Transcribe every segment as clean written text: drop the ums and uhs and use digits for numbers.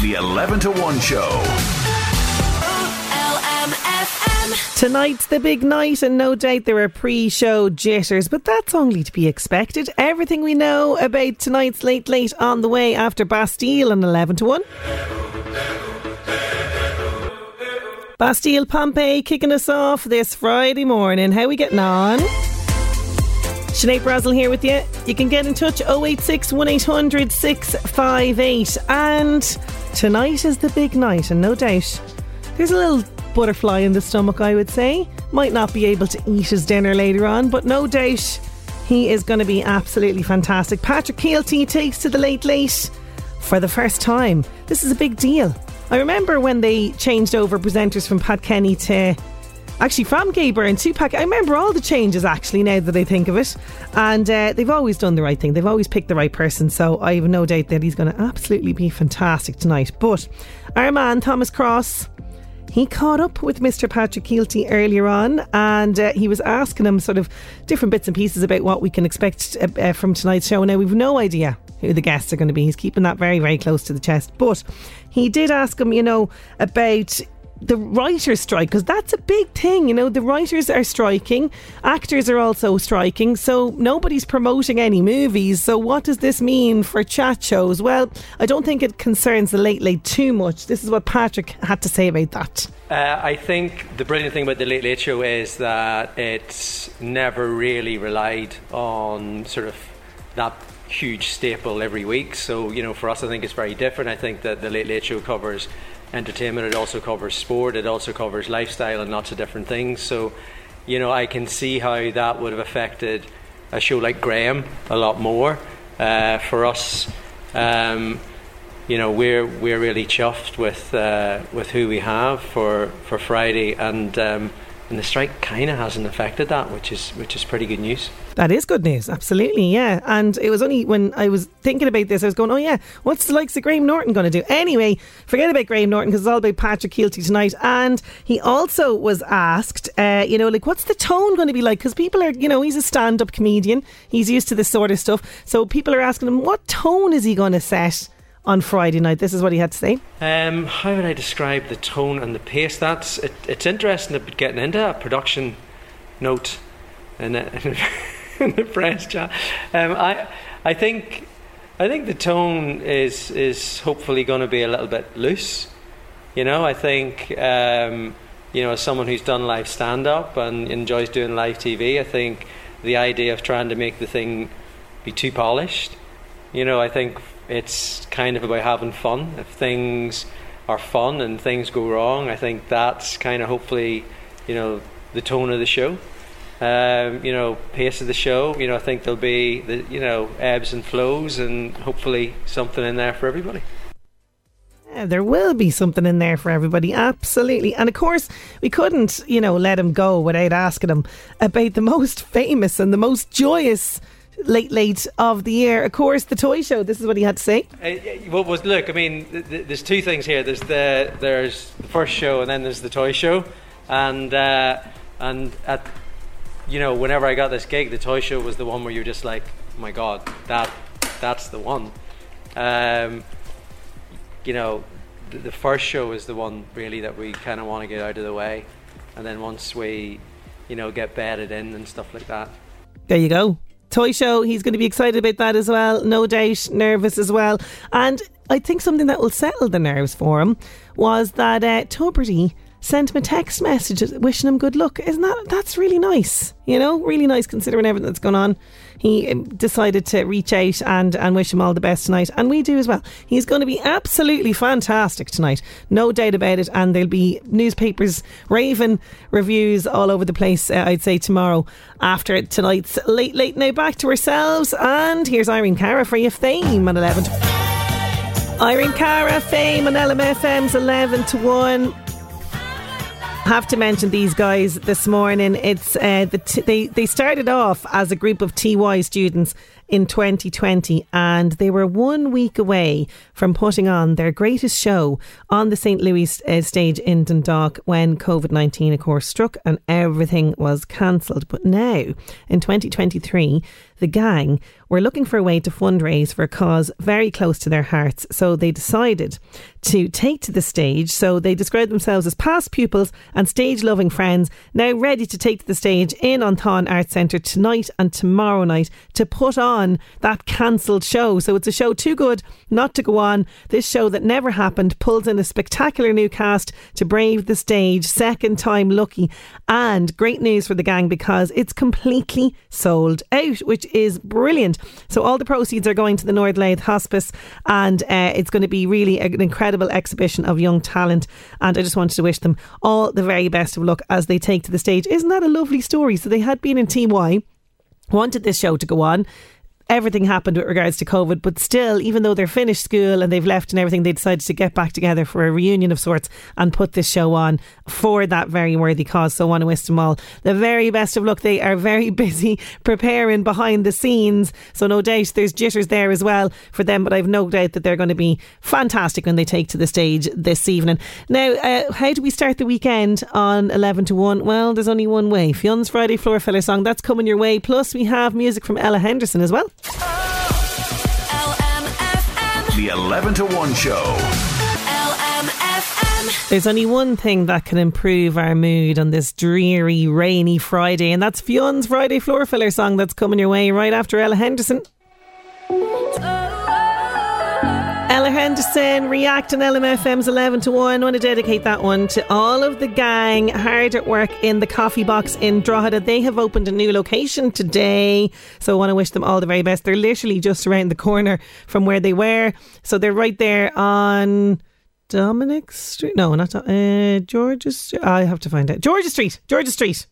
The 11 to 1 show. LMFM. Tonight's the big night, and no doubt there are pre-show jitters, but that's only to be expected. Everything we know about tonight's Late Late on the way after Bastille on 11 to 1. Bastille Pompeii kicking us off this Friday morning. How are we getting on? Sinead Brazel here with you. You can get in touch 086 1800 658. And tonight is the big night, and no doubt there's a little butterfly in the stomach, I would say. Might not be able to eat his dinner later on, but no doubt he is going to be absolutely fantastic. Patrick Kielty takes to the Late Late for the first time. This is a big deal. I remember when they changed over presenters from Pat Kenny to... Actually, from Gay Byrne to Pac, I remember all the changes, actually, now that I think of it. And they've always done the right thing. They've always picked the right person. So I have no doubt that he's going to absolutely be fantastic tonight. But our man, Thomas Cross, he caught up with Mr. Patrick Kielty earlier on, and he was asking him sort of different bits and pieces about what we can expect from tonight's show. Now, we've no idea who the guests are going to be. He's keeping that very, very close to the chest. But he did ask him, you know, about... the writers' strike, because that's a big thing, you know. The writers are striking, actors are also striking, so nobody's promoting any movies. So what does this mean for chat shows? Well, I don't think it concerns the Late Late too much. This is what Patrick had to say about that. I think the brilliant thing about the Late Late Show is that it's never really relied on sort of that huge staple every week. So, you know, for us, I think it's very different. I think that the Late Late Show covers entertainment, it also covers sport, it also covers lifestyle and lots of different things. So, you know, I can see how that would have affected a show like Graham a lot more. For us, you know, we're really chuffed with who we have for Friday, and the strike kind of hasn't affected that, which is pretty good news. That is good news, absolutely, yeah. And it was only when I was thinking about this, I was going, oh yeah, what's the likes of Graham Norton going to do? Anyway, forget about Graham Norton, because it's all about Patrick Kielty tonight. And he also was asked, you know, like, what's the tone going to be like? Because people are, you know, he's a stand-up comedian. He's used to this sort of stuff. So people are asking him, what tone is he going to set on Friday night? This is what he had to say. How would I describe the tone and the pace? It's interesting getting into a production note in the press chat. I think the tone is hopefully going to be a little bit loose. You know, I think you know, as someone who's done live stand up and enjoys doing live TV, I think the idea of trying to make the thing be too polished. You know, I think it's kind of about having fun. If things are fun and things go wrong, I think that's kind of hopefully, you know, the tone of the show. You know, pace of the show, you know, I think there'll be, the, you know, ebbs and flows, and hopefully something in there for everybody. Yeah, there will be something in there for everybody, absolutely. And of course, we couldn't, you know, let him go without asking him about the most famous and the most joyous Late Late of the year. Of course, the Toy Show. This is what he had to say. Look, I mean, there's two things here. There's the first show, and then there's the Toy Show. And at... you know, whenever I got this gig, the Toy Show was the one where you're just like, oh my God, that's the one. You know, the first show is the one really that we kind of want to get out of the way. And then once we, you know, get bedded in and stuff like that. There you go. Toy Show, he's going to be excited about that as well, no doubt, nervous as well. And I think something that will settle the nerves for him was that Tuberty sent him a text message wishing him good luck. Isn't that's really nice, you know, really nice considering everything that's gone on. He decided to reach out and wish him all the best tonight, and we do as well. He's going to be absolutely fantastic tonight, no doubt about it, and there'll be newspapers raving reviews all over the place, I'd say tomorrow after tonight's Late Late. Now back to ourselves, and here's Irene Cara for your Fame at 11. Irene Cara, Fame on LMFM's 11 to 1. Have to mention these guys this morning. It's they started off as a group of TY students in 2020, and they were 1 week away from putting on their greatest show on the St. Louis stage in Dundalk when COVID-19 of course struck and everything was cancelled. But now in 2023 the gang were looking for a way to fundraise for a cause very close to their hearts, so they decided to take to the stage. So they described themselves as past pupils and stage loving friends, now ready to take to the stage in Onthawn Arts Centre tonight and tomorrow night to put on that cancelled show. So it's a show too good not to go on. This show that never happened pulls in a spectacular new cast to brave the stage, second time lucky, and great news for the gang because it's completely sold out, which is brilliant. So all the proceeds are going to the North Louth Hospice, and it's going to be really an incredible exhibition of young talent, and I just wanted to wish them all the very best of luck as they take to the stage. Isn't that a lovely story? So they had been in TY, wanted this show to go on. Everything happened with regards to COVID, but still, even though they're finished school and they've left and everything, they decided to get back together for a reunion of sorts and put this show on for that very worthy cause. So I want to wish them all the very best of luck. They are very busy preparing behind the scenes, so no doubt there's jitters there as well for them, but I've no doubt that they're going to be fantastic when they take to the stage this evening. Now, how do we start the weekend on 11 to 1? Well, there's only one way. Fionn's Friday Floor Filler song, that's coming your way. Plus, we have music from Ella Henderson as well. LMFM. The 11 to 1 show. LMFM. There's only one thing that can improve our mood on this dreary, rainy Friday, and that's Fionn's Friday Floor Filler song that's coming your way right after Ella Henderson. Ella Henderson, React on LMFM's 11 to 1. I want to dedicate that one to all of the gang hard at work in the Coffee Box in Drogheda. They have opened a new location today, so I want to wish them all the very best. They're literally just around the corner from where they were. So they're right there on Dominic Street. No, not George's Street. I have to find out. George's Street,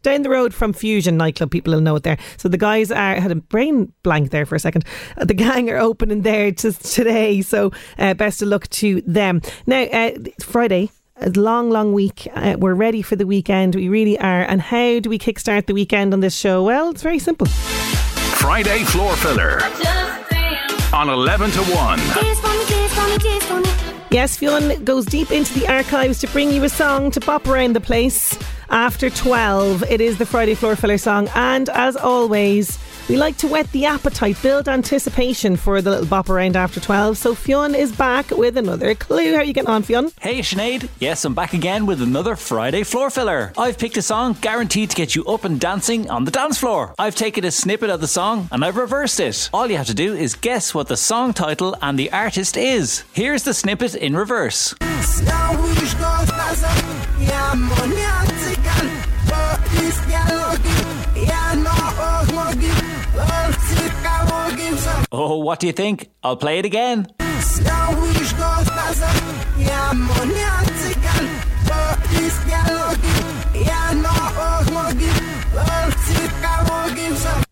down the road from Fusion nightclub. People will know it there. So the guys had a brain blank there for a second. The gang are opening there today. So best of luck to them. Now, it's Friday. A long week. We're ready for the weekend. We really are. And how do we kickstart the weekend on this show? Well, it's very simple. Friday Floor Filler on 11 to 1. Tears for me. Yes, Fionn goes deep into the archives to bring you a song to bop around the place after 12. It is the Friday Floor Filler song, and as always, we like to whet the appetite, build anticipation for the little bop around after 12. So Fionn is back with another clue. How are you getting on, Fionn? Hey, Sinead. Yes, I'm back again with another Friday Floor Filler. I've picked a song guaranteed to get you up and dancing on the dance floor. I've taken a snippet of the song and I've reversed it. All you have to do is guess what the song title and the artist is. Here's the snippet in reverse. Oh, what do you think? I'll play it again.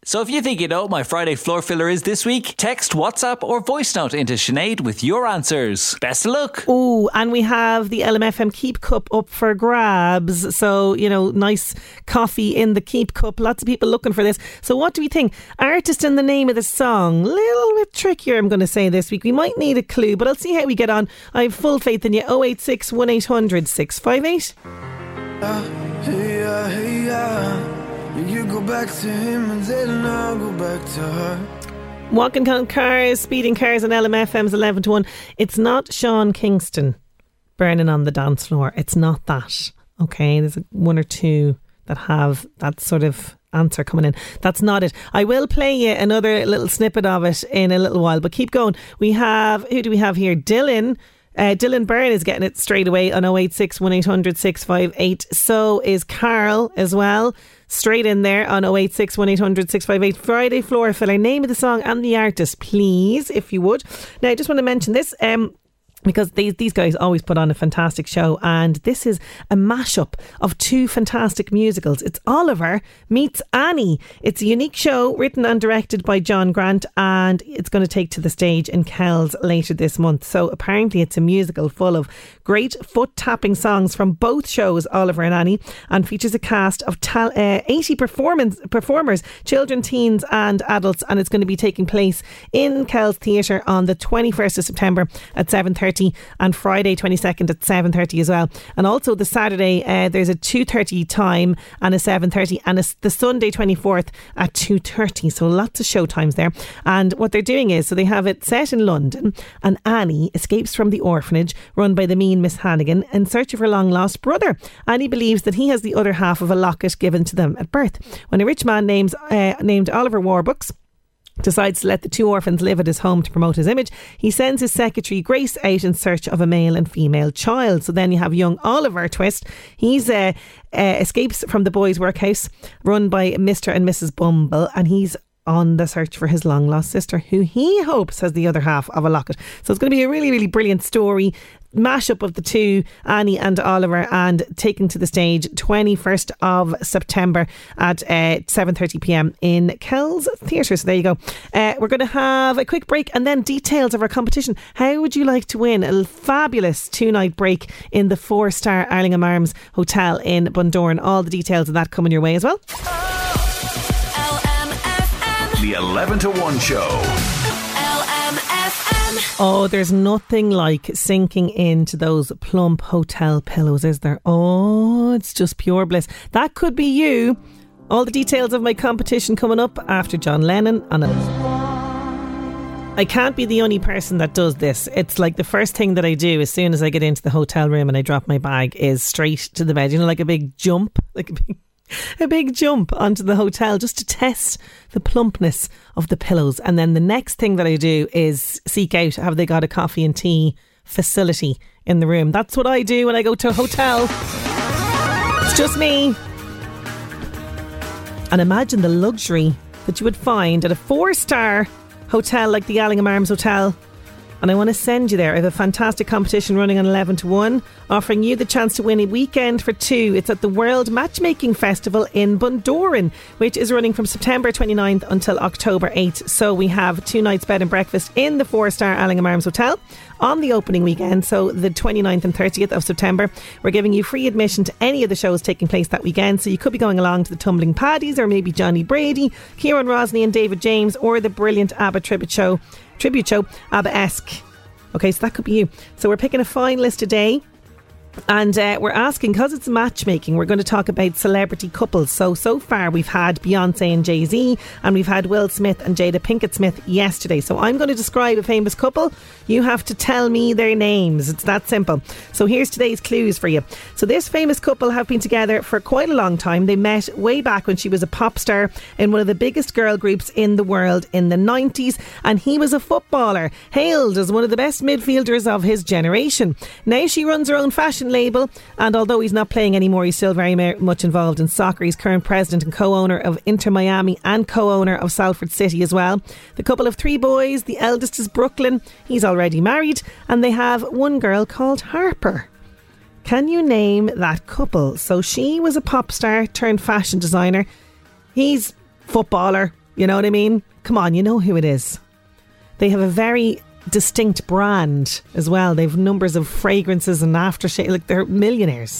So if you think you know what my Friday Floor Filler is this week, text, WhatsApp or voice note into Sinead with your answers. Best of luck. Ooh, and we have the LMFM Keep Cup up for grabs. So, you know, nice coffee in the Keep Cup. Lots of people looking for this. So what do we think? Artist and the name of the song. Little bit trickier, I'm going to say this week. We might need a clue, but I'll see how we get on. I have full faith in you. 086 1800 658. Hey, you go back to him and then I'll go back to her. Walking on cars, speeding cars on LMFM's 11 to 1. It's not Sean Kingston burning on the dance floor. It's not that. Okay, there's one or two that have that sort of answer coming in. That's not it. I will play you another little snippet of it in a little while, but keep going. We have, who do we have here? Dylan. Dylan Byrne is getting it straight away on 086 1800 658. So is Carl as well. Straight in there on 086 1800 658. Friday Floor Filler. Name of the song and the artist, please, if you would. Now, I just want to mention this because these guys always put on a fantastic show, and this is a mashup of two fantastic musicals. It's Oliver meets Annie. It's a unique show written and directed by John Grant, and it's going to take to the stage in Kells later this month. So apparently it's a musical full of great foot tapping songs from both shows, Oliver and Annie, and features a cast of 80 performers, children, teens and adults, and it's going to be taking place in Kells Theatre on the 21st of September at 7:30 and Friday 22nd at 7:30 as well, and also the Saturday there's a 2:30 time and a 7:30, and the Sunday 24th at 2:30, so lots of show times there. And what they're doing is, so they have it set in London, and Annie escapes from the orphanage run by the mean Miss Hannigan in search of her long lost brother. Annie believes that he has the other half of a locket given to them at birth, when a rich man named Oliver Warbucks decides to let the two orphans live at his home to promote his image. He sends his secretary Grace out in search of a male and female child. So then you have young Oliver Twist. He's escapes from the boys' workhouse run by Mr. and Mrs. Bumble, and he's on the search for his long lost sister, who he hopes has the other half of a locket. So it's going to be a really, really brilliant story, mashup of the two, Annie and Oliver, and taken to the stage 21st of September at 7:30pm in Kells Theatre. So there you go. We're going to have a quick break and then details of our competition. How would you like to win a fabulous 2-night break in the 4-star Allingham Arms Hotel in Bundoran? All the details of that coming your way as well. LMFM. The 11 to 1 show. Oh, there's nothing like sinking into those plump hotel pillows, is there? Oh, it's just pure bliss. That could be you. All the details of my competition coming up after John Lennon on I can't be the only person that does this. It's like the first thing that I do as soon as I get into the hotel room and I drop my bag is straight to the bed. You know, like a big jump, like a big jump onto the hotel just to test the plumpness of the pillows. And then the next thing that I do is seek out, have they got a coffee and tea facility in the room? That's what I do when I go to a hotel. It's just me. And imagine the luxury that you would find at a 4-star hotel like the Allingham Arms Hotel. And I want to send you there. I have a fantastic competition running on 11 to 1, offering you the chance to win a weekend for two. It's at the World Matchmaking Festival in Bundoran, which is running from September 29th until October 8th. So we have 2 nights bed and breakfast in the 4-star Allingham Arms Hotel on the opening weekend, so the 29th and 30th of September. We're giving you free admission to any of the shows taking place that weekend, so you could be going along to the Tumbling Paddies, or maybe Johnny Brady, Kieran Rosney and David James, or the brilliant ABBA tribute show, ABBA-esque. Okay, so that could be you. So we're picking a finalist today. And we're asking, because it's matchmaking, we're going to talk about celebrity couples. So far we've had Beyonce and Jay-Z, and we've had Will Smith and Jada Pinkett Smith yesterday. So I'm going to describe a famous couple. You have to tell me their names. It's that simple. So here's today's clues for you. So this famous couple have been together for quite a long time. They met way back when she was a pop star in one of the biggest girl groups in the world in the 90s, and he was a footballer, hailed as one of the best midfielders of his generation. Now she runs her own fashion label, and although he's not playing anymore, he's still very much involved in soccer. He's current president and co-owner of Inter Miami and co-owner of Salford City as well. The couple have 3 boys. The eldest is Brooklyn. He's already married, and they have 1 girl called Harper. Can you name that couple? So she was a pop star turned fashion designer. He's footballer. You know what I mean? Come on, you know who it is. They have a very distinct brand as well. They've numbers of fragrances and aftershave. Like, they're millionaires.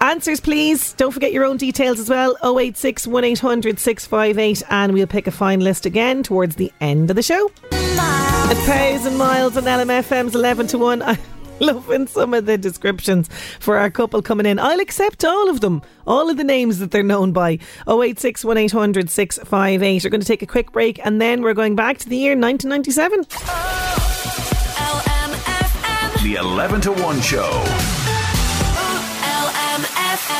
Answers, please. Don't forget your own details as well. 086 1800 658, and we'll pick a finalist again towards the end of the show. 1,000 miles on LMFM's 11 to 1. I'm loving some of the descriptions for our couple coming in. I'll accept all of them. All of the names that they're known by. 086 1800 658. We're going to take a quick break and then we're going back to the year 1997. LMFM. The 11 to 1 show. LMFM.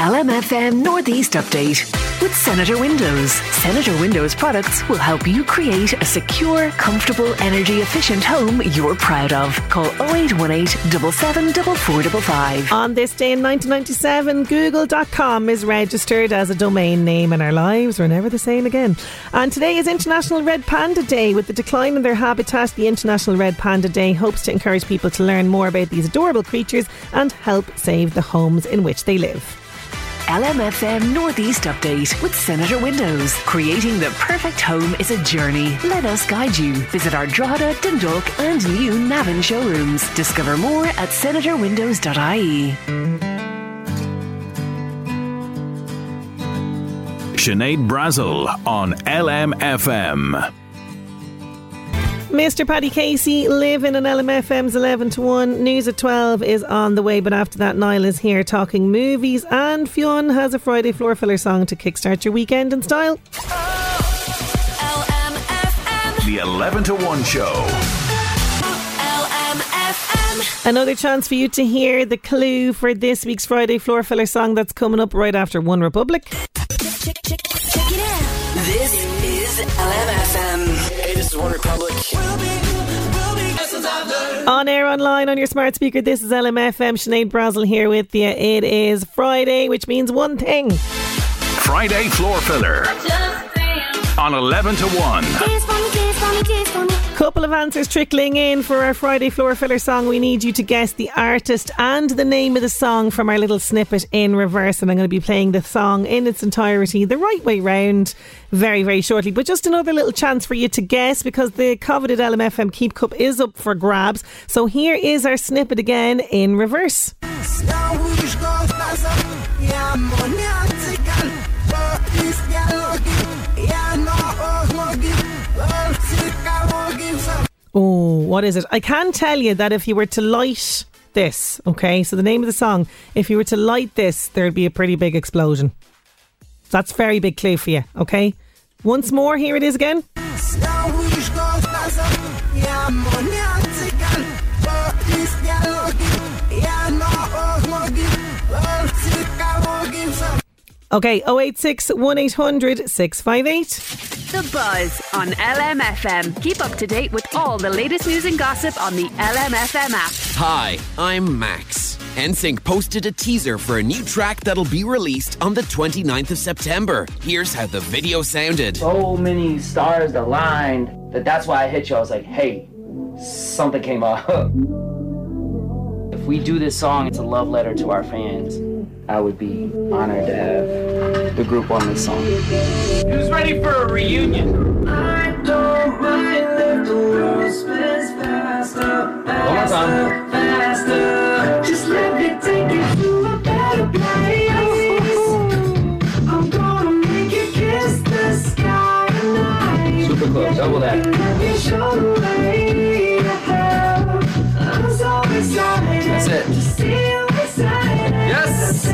LMFM Northeast Update with Senator Windows. Senator Windows products will help you create a secure, comfortable, energy efficient home you're proud of. Call 0818 774455. On this day in 1997, Google.com is registered as a domain name, and our lives were never the same again. And today is International Red Panda Day. With the decline in their habitat, the International Red Panda Day hopes to encourage people to learn more about these adorable creatures and help save the homes in which they live. LMFM Northeast Update with Senator Windows. Creating the perfect home is a journey. Let us guide you. Visit our Drogheda, Dundalk and new Navan showrooms. Discover more at senatorwindows.ie. Sinead Brazel on LMFM. Mr. Paddy Casey, live in an LMFM's 11 to 1. News at 12 is on the way, but after that Niall is here talking movies, and Fionn has a Friday floor filler song to kickstart your weekend in style. Oh, LMFM. The 11 to 1 show. Another chance for you to hear the clue for this week's Friday floor filler song that's coming up right after One Republic. Check it out. This is LMFM. Hey, this is One Republic. On air, online, on your smart speaker, this is LMFM. Sinead Brazel here with you. It is Friday, which means one thing. Friday floor filler. On 11 to 1. Couple of answers trickling in for our Friday floor filler song. We need you to guess the artist and the name of the song from our little snippet in reverse, and I'm going to be playing the song in its entirety the right way round very, very shortly. But just another little chance for you to guess, because the coveted LMFM Keep Cup is up for grabs. So here is our snippet again in reverse. Oh, what is it? I can tell you that if you were to light this, okay, so the name of the song, if you were to light this, there'd be a pretty big explosion. That's a very big clue for you, okay? Once more, here it is again. Okay, 086 1800 658. The Buzz on LMFM. Keep up to date with all the latest news and gossip on the LMFM app. Hi, I'm Max. NSYNC posted a teaser for a new track that'll be released on the 29th of September. Here's how the video sounded. So many stars aligned that's why I hit you. I was like, hey, something came up. If we do this song, it's a love letter to our fans. I would be honored to have the group on this song. Who's ready for a reunion? I don't mind if the world spins faster, faster. Just let me take it to a better place. I'm gonna make you kiss the sky tonight. Super close, double that. I'm so excited. That's it. Yes,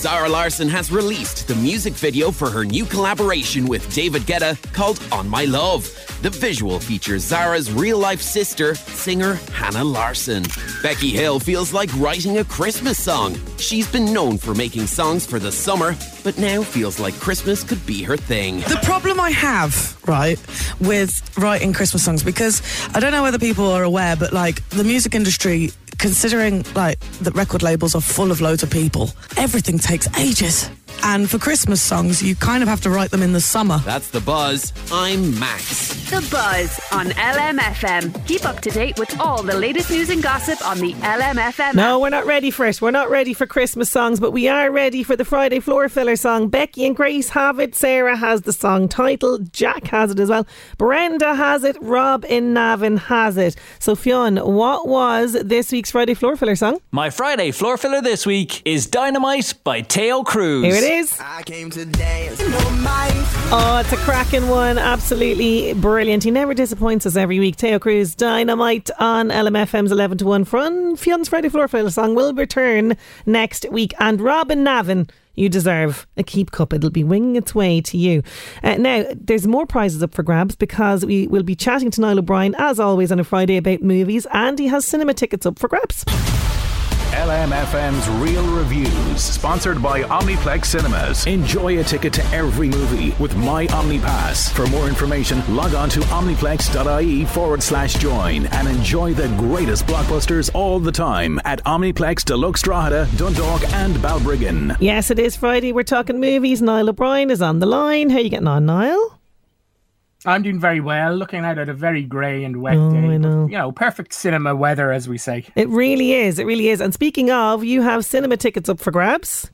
Zara Larsson has released the music video for her new collaboration with David Guetta called On My Love. The visual features Zara's real-life sister, singer Hannah Larsson. Becky Hill feels like writing a Christmas song. She's been known for making songs for the summer, but now feels like Christmas could be her thing. The problem I have, right, with writing Christmas songs, because I don't know whether people are aware, but like the music industry, considering like that record labels are full of loads of people, everything takes ages. And for Christmas songs, you kind of have to write them in the summer. That's The Buzz. I'm Max. The Buzz on LMFM. Keep up to date with all the latest news and gossip on the LMFM. No, we're not ready for it. We're not ready for Christmas songs, but we are ready for the Friday floor filler song. Becky and Grace have it. Sarah has the song title. Jack has it as well. Brenda has it. Rob in Navan has it. So Fionn, what was this week's Friday floor filler song? My Friday floor filler this week is Dynamite by Teo Cruz. Here it is. I came to dance. Oh, it's a cracking one. Absolutely brilliant. He never disappoints us every week. Teo Cruz, Dynamite on LMFM's 11 to 1 from Fionn's Friday Floor Filler song. Will return next week. And Robin Navan, You deserve a keep cup. It'll be winging its way to you. Now, there's more prizes up for grabs because we will be chatting to Niall O'Brien, as always, on a Friday about movies, and he has cinema tickets up for grabs. LMFM's Real Reviews, sponsored by Omniplex Cinemas. Enjoy a ticket to every movie with My OmniPass. For more information, log on to omniplex.ie/join and enjoy the greatest blockbusters all the time at Omniplex Deluxe Drogheda, Dundalk and Balbriggan. Yes, it is Friday. We're talking movies. Niall O'Brien is on the line. How are you getting on, Niall? I'm doing very well, looking out at a very grey and wet day. I know. You know, perfect cinema weather, as we say. It really is. It really is. And speaking of, you have cinema tickets up for grabs.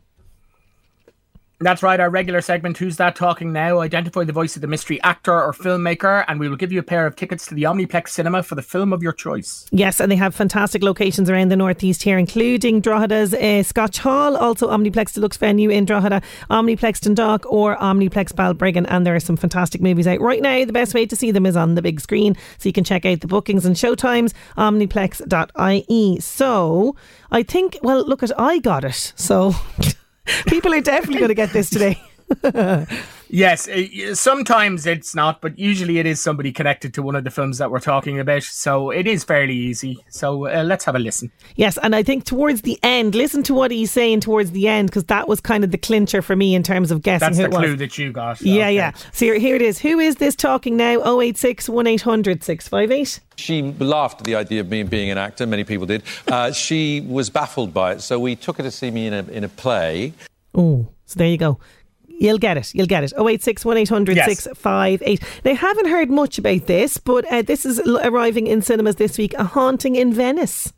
That's right. Our regular segment, Who's That Talking Now? Identify the voice of the mystery actor or filmmaker, and we will give you a pair of tickets to the Omniplex Cinema for the film of your choice. Yes, and they have fantastic locations around the northeast here, including Drogheda's Scotch Hall, also Omniplex Deluxe venue in Drogheda, Omniplex Dundalk or Omniplex Balbriggan, and there are some fantastic movies out right now. The best way to see them is on the big screen, so you can check out the bookings and showtimes, omniplex.ie. So, I think, well, look, I got it, so... People are definitely going to get this today. Yes, sometimes it's not, but usually it is somebody connected to one of the films that we're talking about, so it is fairly easy. So let's have a listen. Yes, and I think towards the end, listen to what he's saying towards the end, because that was kind of the clincher for me in terms of guessing. That's who the clue that you got. Yeah, okay. Yeah. So here it is. Who is this talking now? 086 1800 658. She laughed at the idea of me being an actor. Many people did. She was baffled by it, so we took her to see me in a play. Oh, so there you go. You'll get it. 086 1800 658. Now, I haven't heard much about this, but this is arriving in cinemas this week, A Haunting in Venice.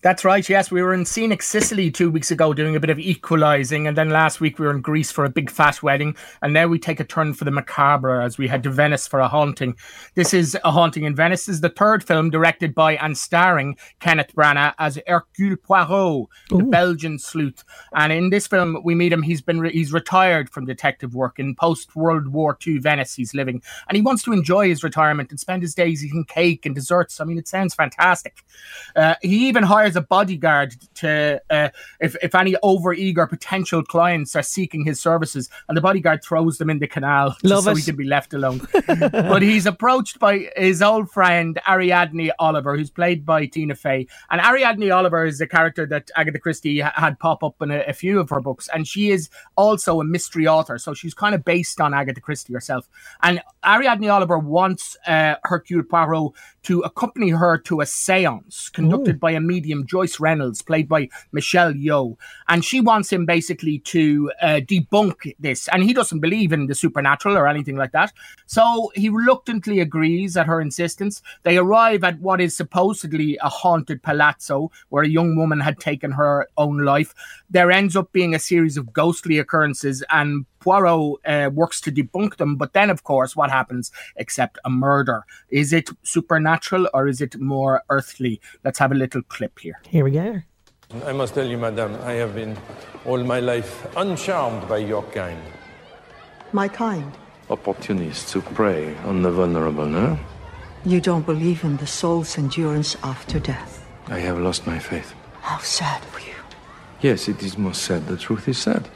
That's right, yes. We were in scenic Sicily 2 weeks ago doing a bit of equalising, and then last week we were in Greece for a big fat wedding, and now we take a turn for the macabre as we head to Venice for A Haunting. This is A Haunting in Venice. This is the third film directed by and starring Kenneth Branagh as Hercule Poirot, the Belgian sleuth. And in this film we meet him. He's retired from detective work in post-World War II Venice he's living, and he wants to enjoy his retirement and spend his days eating cake and desserts. I mean, it sounds fantastic. He even hires a bodyguard to if any over-eager potential clients are seeking his services, and the bodyguard throws them in the canal so he can be left alone. But he's approached by his old friend Ariadne Oliver, who's played by Tina Fey, and Ariadne Oliver is a character that Agatha Christie had pop up in a few of her books, and she is also a mystery author, so she's kind of based on Agatha Christie herself. And Ariadne Oliver wants Hercule Poirot to accompany her to a seance conducted by a medium, Joyce Reynolds, played by Michelle Yeoh, and she wants him basically to debunk this, and he doesn't believe in the supernatural or anything like that, so he reluctantly agrees at her insistence. They arrive at what is supposedly a haunted palazzo where a young woman had taken her own life. There ends up being a series of ghostly occurrences, and Poirot works to debunk them, but then, of course, what happens except a murder? Is it supernatural or is it more earthly? Let's have a little clip here. Here we go. I must tell you, madame, I have been all my life uncharmed by your kind. My kind? Opportunists who prey on the vulnerable, no? You don't believe in the soul's endurance after death? I have lost my faith. How sad for you. Yes, it is most sad. The truth is sad.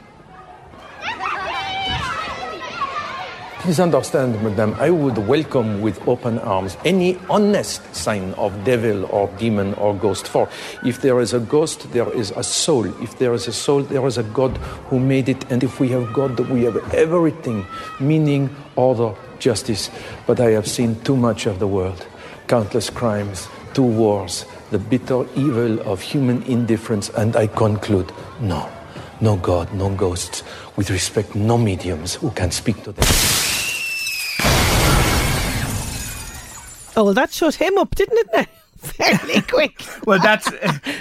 Please understand, madame, I would welcome with open arms any honest sign of devil or demon or ghost. For if there is a ghost, there is a soul. If there is a soul, there is a God who made it. And if we have God, we have everything, meaning, order, justice. But I have seen too much of the world, countless crimes, two wars, the bitter evil of human indifference. And I conclude, no. No God, no ghosts. With respect, no mediums who can speak to them. Oh, well, that shut him up, didn't it now? Fairly quick. Well, that's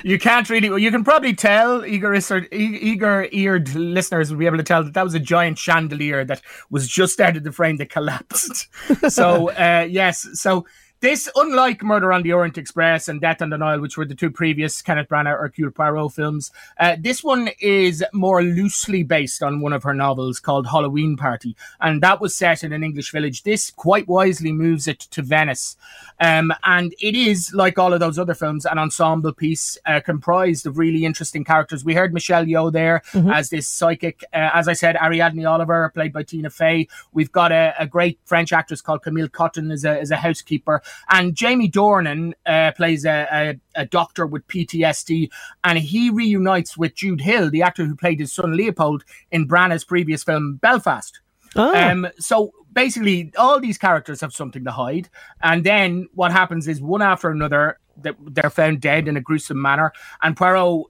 you can't really. You can probably tell eager-eared listeners will be able to tell that was a giant chandelier that was just out of the frame that collapsed. So yes, so This, unlike Murder on the Orient Express and Death on the Nile, which were the two previous Kenneth Branagh or Hercule Poirot films, this one is more loosely based on one of her novels called Halloween Party, and that was set in an English village. This quite wisely moves it to Venice, and it is, like all of those other films, an ensemble piece comprised of really interesting characters. We heard Michelle Yeoh there as this psychic. As I said, Ariadne Oliver, played by Tina Fey. We've got a great French actress called Camille Cotton as a housekeeper. And Jamie Dornan plays a doctor with PTSD, and he reunites with Jude Hill, the actor who played his son Leopold in Branagh's previous film, Belfast. Oh. So basically, all these characters have something to hide. And then what happens is, one after another, they're found dead in a gruesome manner. And Poirot,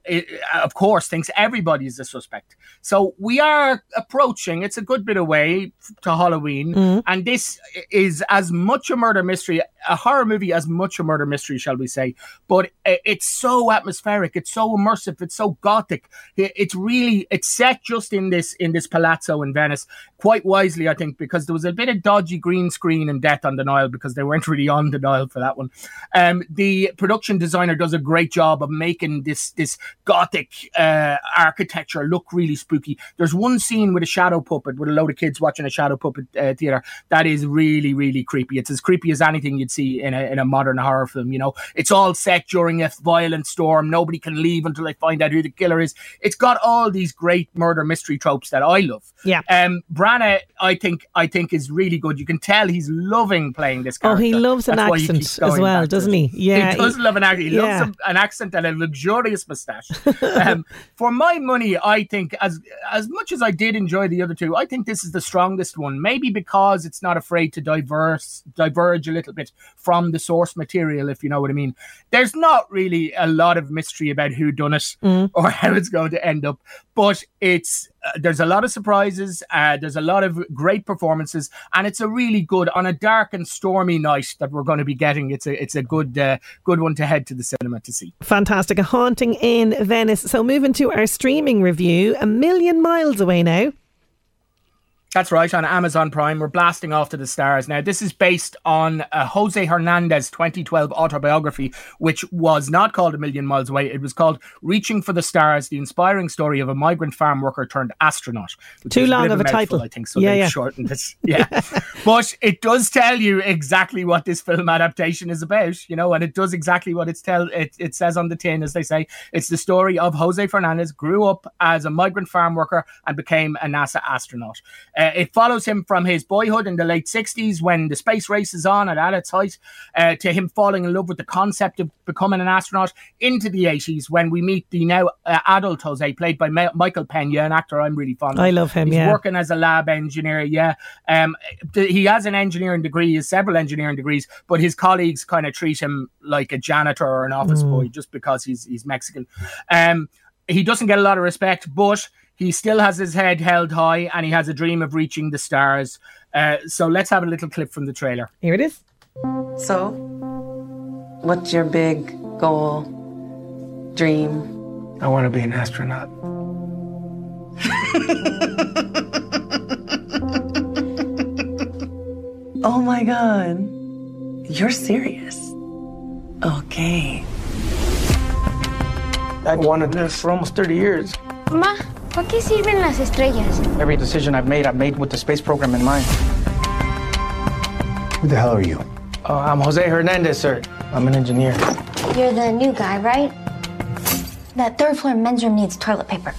of course, thinks everybody is the suspect. So we are approaching, it's a good bit away to Halloween. Mm-hmm. And this is as much a murder mystery, a horror movie, as much a murder mystery, shall we say. But it's so atmospheric. It's so immersive. It's so gothic. It's set just in this palazzo in Venice, quite wisely, I think, because there was a bit of dodgy green screen in Death on the Nile, because they weren't really on the Nile for that one. The production designer does a great job of making this gothic architecture look really spooky. There's one scene with a shadow puppet, with a load of kids watching a shadow puppet theater, that is really, really creepy. It's as creepy as anything you'd see in a modern horror film. You know, it's all set during a violent storm. Nobody can leave until they find out who the killer is. It's got all these great murder mystery tropes that I love. Yeah. Branagh, I think is really good. You can tell he's loving playing this character. Oh, he loves an accent as well, doesn't he? Yeah. He does love an accent. He loves an accent and a luxurious moustache. For my money, I think, as much as I did enjoy the other two, I think this is the strongest one. Maybe because it's not afraid to diverge a little bit from the source material, if you know what I mean. There's not really a lot of mystery about who done it or how it's going to end up, but it's there's a lot of surprises. There's a lot of great performances, and it's a really good, on a dark and stormy night that we're going to be getting, it's a good one to head to the cinema to see. Fantastic. A Haunting in Venice. So moving to our streaming review, A Million Miles Away now. That's right, on Amazon Prime. We're blasting off to the stars. Now, this is based on Jose Hernandez 2012 autobiography, which was not called A Million Miles Away. It was called Reaching for the Stars, the inspiring story of a migrant farm worker turned astronaut. Too long of a title, I think, so yeah, they've shortened it. Yeah. But it does tell you exactly what this film adaptation is about, you know, and it does exactly what it says on the tin, as they say. It's the story of Jose Hernandez, grew up as a migrant farm worker and became a NASA astronaut. It follows him from his boyhood in the late 60s, when the space race is on at its height, to him falling in love with the concept of becoming an astronaut, into the 80s, when we meet the now adult Jose, played by Michael Pena, an actor I'm really fond of. I love him. He's working as a lab engineer. Yeah. He has an engineering degree. He has several engineering degrees, but his colleagues kind of treat him like a janitor or an office boy, just because he's Mexican. He doesn't get a lot of respect, but he still has his head held high, and he has a dream of reaching the stars. So let's have a little clip from the trailer. Here it is. So, what's your big goal, dream? I want to be an astronaut. Oh my God. You're serious. Okay. I wanted this for almost 30 years. Ma. ¿Para qué sirven las estrellas? Every decision I've made with the space program in mind. Who the hell are you? I'm Jose Hernandez, sir. I'm an engineer. You're the new guy, right? That third floor men's room needs toilet paper.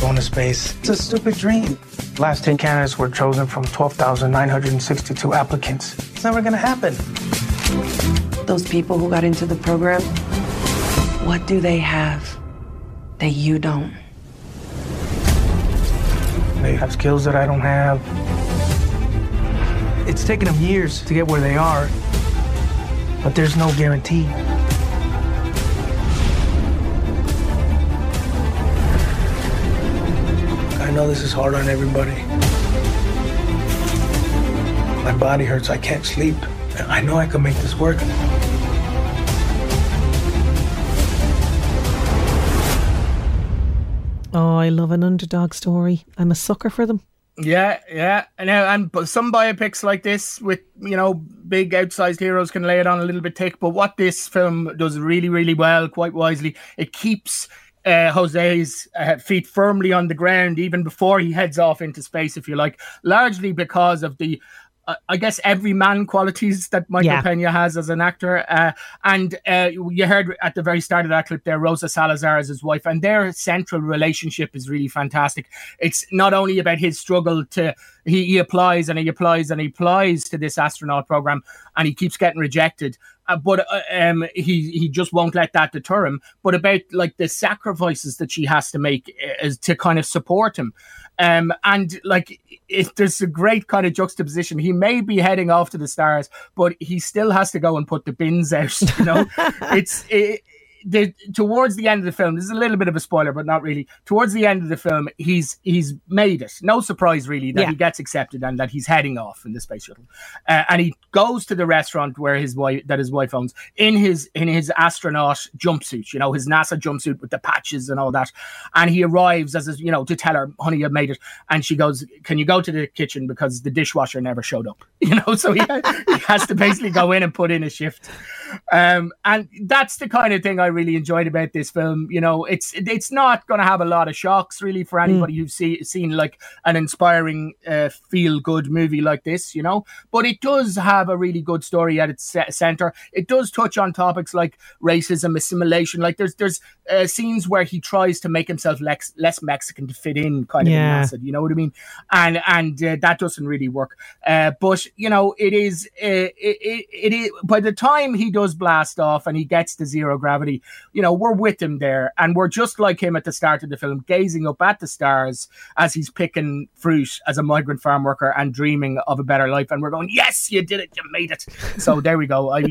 Going to space. It's a stupid dream. Last 10 candidates were chosen from 12,962 applicants. It's never gonna happen. Those people who got into the program, what do they have that you don't? They have skills that I don't have. It's taken them years to get where they are, but there's no guarantee. I know this is hard on everybody. My body hurts, I can't sleep. I know I can make this work. Oh, I love an underdog story. I'm a sucker for them. Yeah. But some biopics like this with, you know, big outsized heroes can lay it on a little bit thick. But what this film does really, really well, quite wisely, it keeps Jose's feet firmly on the ground even before he heads off into space, if you like, largely because of the, I guess, everyman qualities that Michael Pena has as an actor. And you heard at the very start of that clip there, Rosa Salazar is his wife, and their central relationship is really fantastic. It's not only about his struggle to, he applies to this astronaut program and he keeps getting rejected. But he just won't let that deter him. But about like the sacrifices that she has to make is to kind of support him. And like, if there's a great kind of juxtaposition, he may be heading off to the stars, but he still has to go and put the bins out. You know, towards the end of the film, this is a little bit of a spoiler, but not really. Towards the end of the film, he's made it. No surprise, really, that he gets accepted and that he's heading off in the space shuttle. And he goes to the restaurant where his wife owns in his astronaut jumpsuit, you know, his NASA jumpsuit with the patches and all that. And he arrives to tell her, "Honey, I've made it." And she goes, "Can you go to the kitchen because the dishwasher never showed up?" You know, so he has to basically go in and put in a shift. And that's the kind of thing I really enjoyed about this film. You know, it's not going to have a lot of shocks really for anybody who's seen like an inspiring feel good movie like this, you know, but it does have a really good story at its center. It does touch on topics like racism, assimilation. Like there's scenes where he tries to make himself less Mexican to fit in kind of an acid, you know what I mean? And that doesn't really work. But you know, it is by the time he does blast off and he gets to zero gravity, you know, we're with him there and we're just like him at the start of the film, gazing up at the stars as he's picking fruit as a migrant farm worker and dreaming of a better life, and we're going, "Yes, you did it, you made it." So there we go. I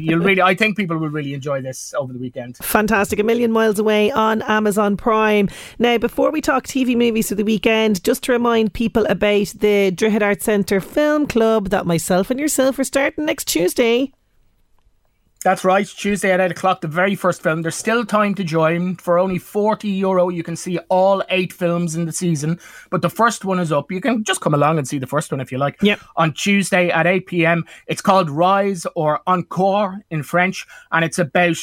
think people will really enjoy this over the weekend. Fantastic. A Million Miles Away on Amazon Prime. Now, before we talk TV movies for the weekend, just to remind people about the Drogheda Arts Centre Film Club that myself and yourself are starting next Tuesday. That's right, Tuesday at 8 o'clock, the very first film. There's still time to join. For only €40, you can see all 8 films in the season. But the first one is up. You can just come along and see the first one if you like. Yep. On Tuesday at 8 p.m, it's called Rise, or Encore in French. And it's about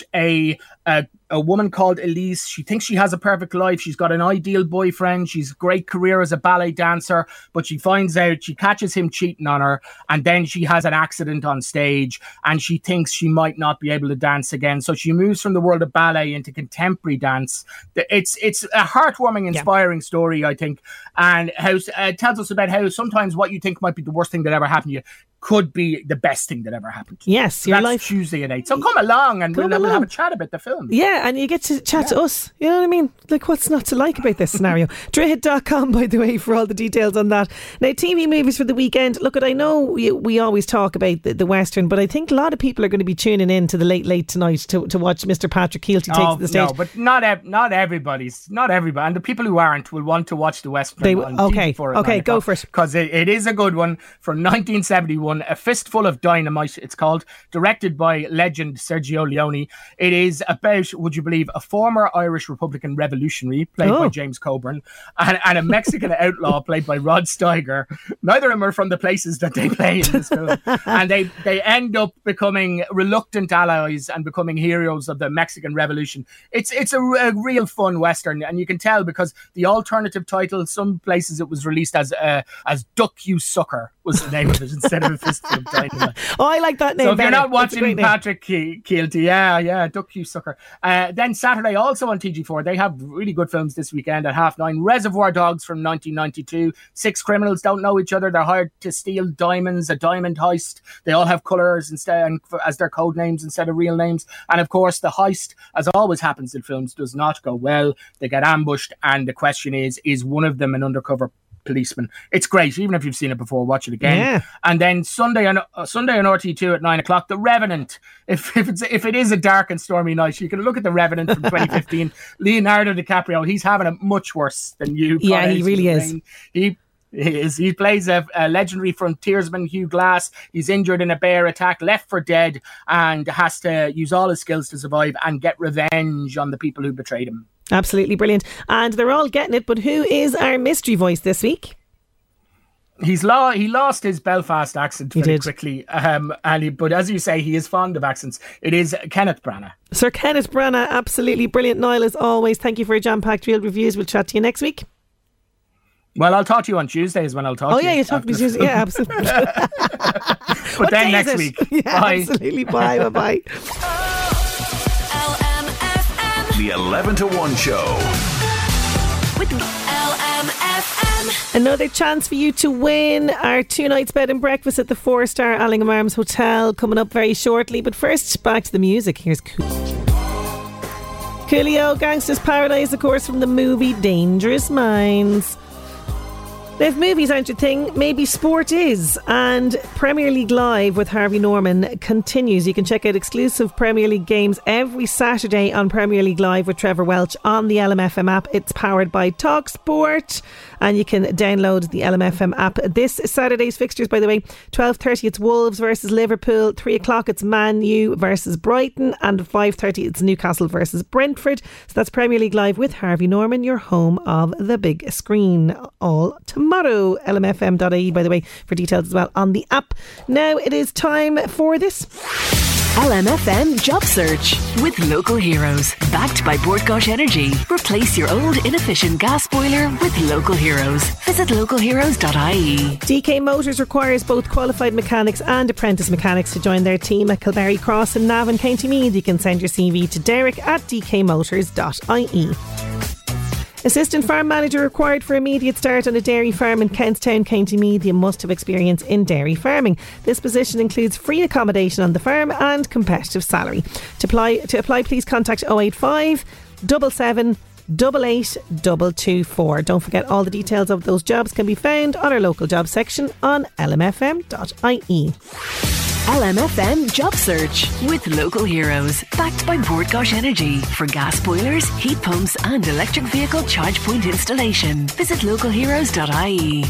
a woman called Elise. She thinks she has a perfect life. She's got an ideal boyfriend. She's a great career as a ballet dancer, but she finds out, she catches him cheating on her, and then she has an accident on stage and she thinks she might not be able to dance again. So she moves from the world of ballet into contemporary dance. It's a heartwarming, inspiring story, I think, and how tells us about how sometimes what you think might be the worst thing that ever happened to you could be the best thing that ever happened. Yes, so that's life. Tuesday at 8. So come along and we'll have a chat about the film. Yeah, and you get to chat to us. You know what I mean? Like, what's not to like about this scenario? Drogheda.com, by the way, for all the details on that. Now, TV movies for the weekend. Look, I know we always talk about the Western, but I think a lot of people are going to be tuning in to the Late tonight to watch Mr. Patrick Kielty take to the stage. No, but not everybody. And the people who aren't will want to watch the Western. Okay, go for it. Because it is a good one from 1971. A Fistful of Dynamite, it's called, directed by legend Sergio Leone. It is about, would you believe, a former Irish Republican revolutionary played by James Coburn and a Mexican outlaw played by Rod Steiger. Neither of them are from the places that they play in this film. And they end up becoming reluctant allies and becoming heroes of the Mexican Revolution. It's a real fun Western, and you can tell because the alternative title, some places it was released as Duck You Sucker was the name of it instead of Fistful of Dynamite. Oh, I like that name. So if you're not watching Patrick Kielty, Duck You Sucker. Then Saturday, also on TG4, they have really good films this weekend at 9:30. Reservoir Dogs from 1992. 6 criminals don't know each other. They're hired to steal diamonds, a diamond heist. They all have colours as their code names instead of real names. And of course, the heist, as always happens in films, does not go well. They get ambushed, and the question is one of them an undercover policeman? It's great. Even if you've seen it before, watch it again. Yeah. And then Sunday on RT2 at 9 o'clock, The Revenant. If it is a dark and stormy night, you can look at The Revenant from 2015. Leonardo DiCaprio, he's having it much worse than you. Yeah, he really is. He plays a legendary frontiersman, Hugh Glass. He's injured in a bear attack, left for dead, and has to use all his skills to survive and get revenge on the people who betrayed him. Absolutely brilliant. And they're all getting it, but who is our mystery voice this week? He lost his Belfast accent very quickly, but as you say, he is fond of accents. It is Kenneth Branagh. Sir Kenneth Branagh, absolutely brilliant. Niall, as always, thank you for your jam-packed real reviews. We'll chat to you next week. Well, I'll talk to you on Tuesdays when I'll talk to you. Oh, yeah, you talk to me Tuesday. Yeah, absolutely. But then next week. Yeah, bye. Absolutely. Bye. Bye-bye. LMFM. The 11 to 1 show. With me. Another chance for you to win our 2 nights bed and breakfast at the 4-star Allingham Arms Hotel coming up very shortly. But first, back to the music. Here's Coolio, Gangsta's Paradise, of course, from the movie Dangerous Minds. Now, if movies aren't your thing, maybe sport is. And Premier League Live with Harvey Norman continues. You can check out exclusive Premier League games every Saturday on Premier League Live with Trevor Welch on the LMFM app. It's powered by TalkSport, and you can download the LMFM app. This Saturday's fixtures, by the way, 12:30 it's Wolves versus Liverpool, 3 o'clock it's Man U versus Brighton, and 5:30 it's Newcastle versus Brentford. So that's Premier League Live with Harvey Norman, your home of the big screen all tomorrow. Tomorrow, lmfm.ie, by the way, for details as well on the app. Now it is time for this LMFM Job Search with Local Heroes, backed by Bortgosh Energy. Replace your old inefficient gas boiler with Local Heroes. Visit localheroes.ie. DK Motors requires both qualified mechanics and apprentice mechanics to join their team at Kilberry Cross in Navan, County Meath. You can send your CV to Derek at dkmotors.ie. Assistant farm manager required for immediate start on a dairy farm in Kentstown, County Meath. You must have experience in dairy farming. This position includes free accommodation on the farm and competitive salary. To apply, please contact 085 77 88224. Don't forget, all the details of those jobs can be found on our local jobs section on lmfm.ie. LMFM Job Search with Local Heroes, backed by Bortgosh Energy for gas boilers, heat pumps and electric vehicle charge point installation. Visit localheroes.ie.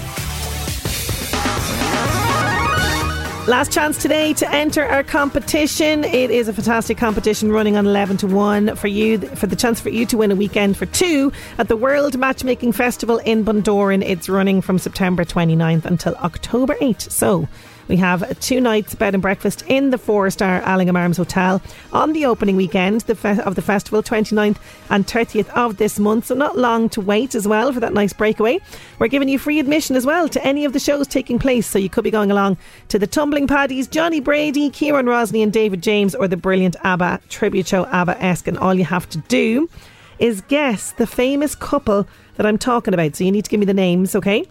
Last chance today to enter our competition. It is a fantastic competition running on 11 to 1 for you, for the chance for you to win a weekend for two at the World Matchmaking Festival in Bundoran. It's running from September 29th until October 8th. So we have 2 nights bed and breakfast in the 4-star Allingham Arms Hotel on the opening weekend of the festival, 29th and 30th of this month. So not long to wait as well for that nice breakaway. We're giving you free admission as well to any of the shows taking place. So you could be going along to the Tumbling Paddies, Johnny Brady, Kieran Rosney and David James, or the brilliant ABBA tribute show ABBA-esque. And all you have to do is guess the famous couple that I'm talking about. So you need to give me the names, okay?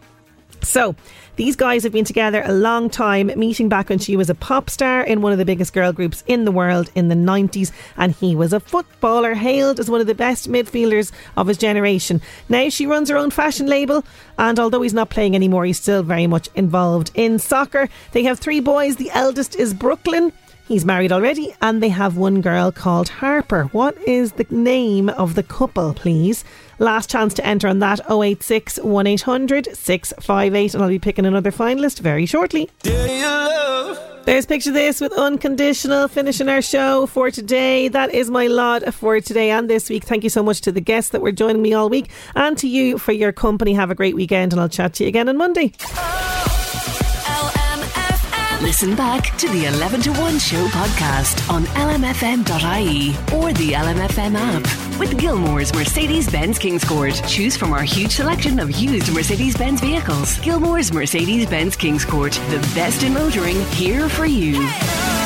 So these guys have been together a long time, meeting back when she was a pop star in one of the biggest girl groups in the world in the 90s, and he was a footballer, hailed as one of the best midfielders of his generation. Now she runs her own fashion label, and although he's not playing anymore, he's still very much involved in soccer. They have 3 boys. The eldest is Brooklyn. He's married already, and they have 1 girl called Harper. What is the name of the couple, please? Last chance to enter on that, 086 1800 658, and I'll be picking another finalist very shortly. There's Picture This with Unconditional finishing our show for today. That is my lot for today and this week. Thank you so much to the guests that were joining me all week, and to you for your company. Have a great weekend, and I'll chat to you again on Monday. Listen back to the 11 to 1 show podcast on lmfm.ie or the LMFM app. With Gilmore's Mercedes-Benz Kingscourt, choose from our huge selection of used Mercedes-Benz vehicles. Gilmore's Mercedes-Benz Kingscourt, the best in motoring, here for you. Hey!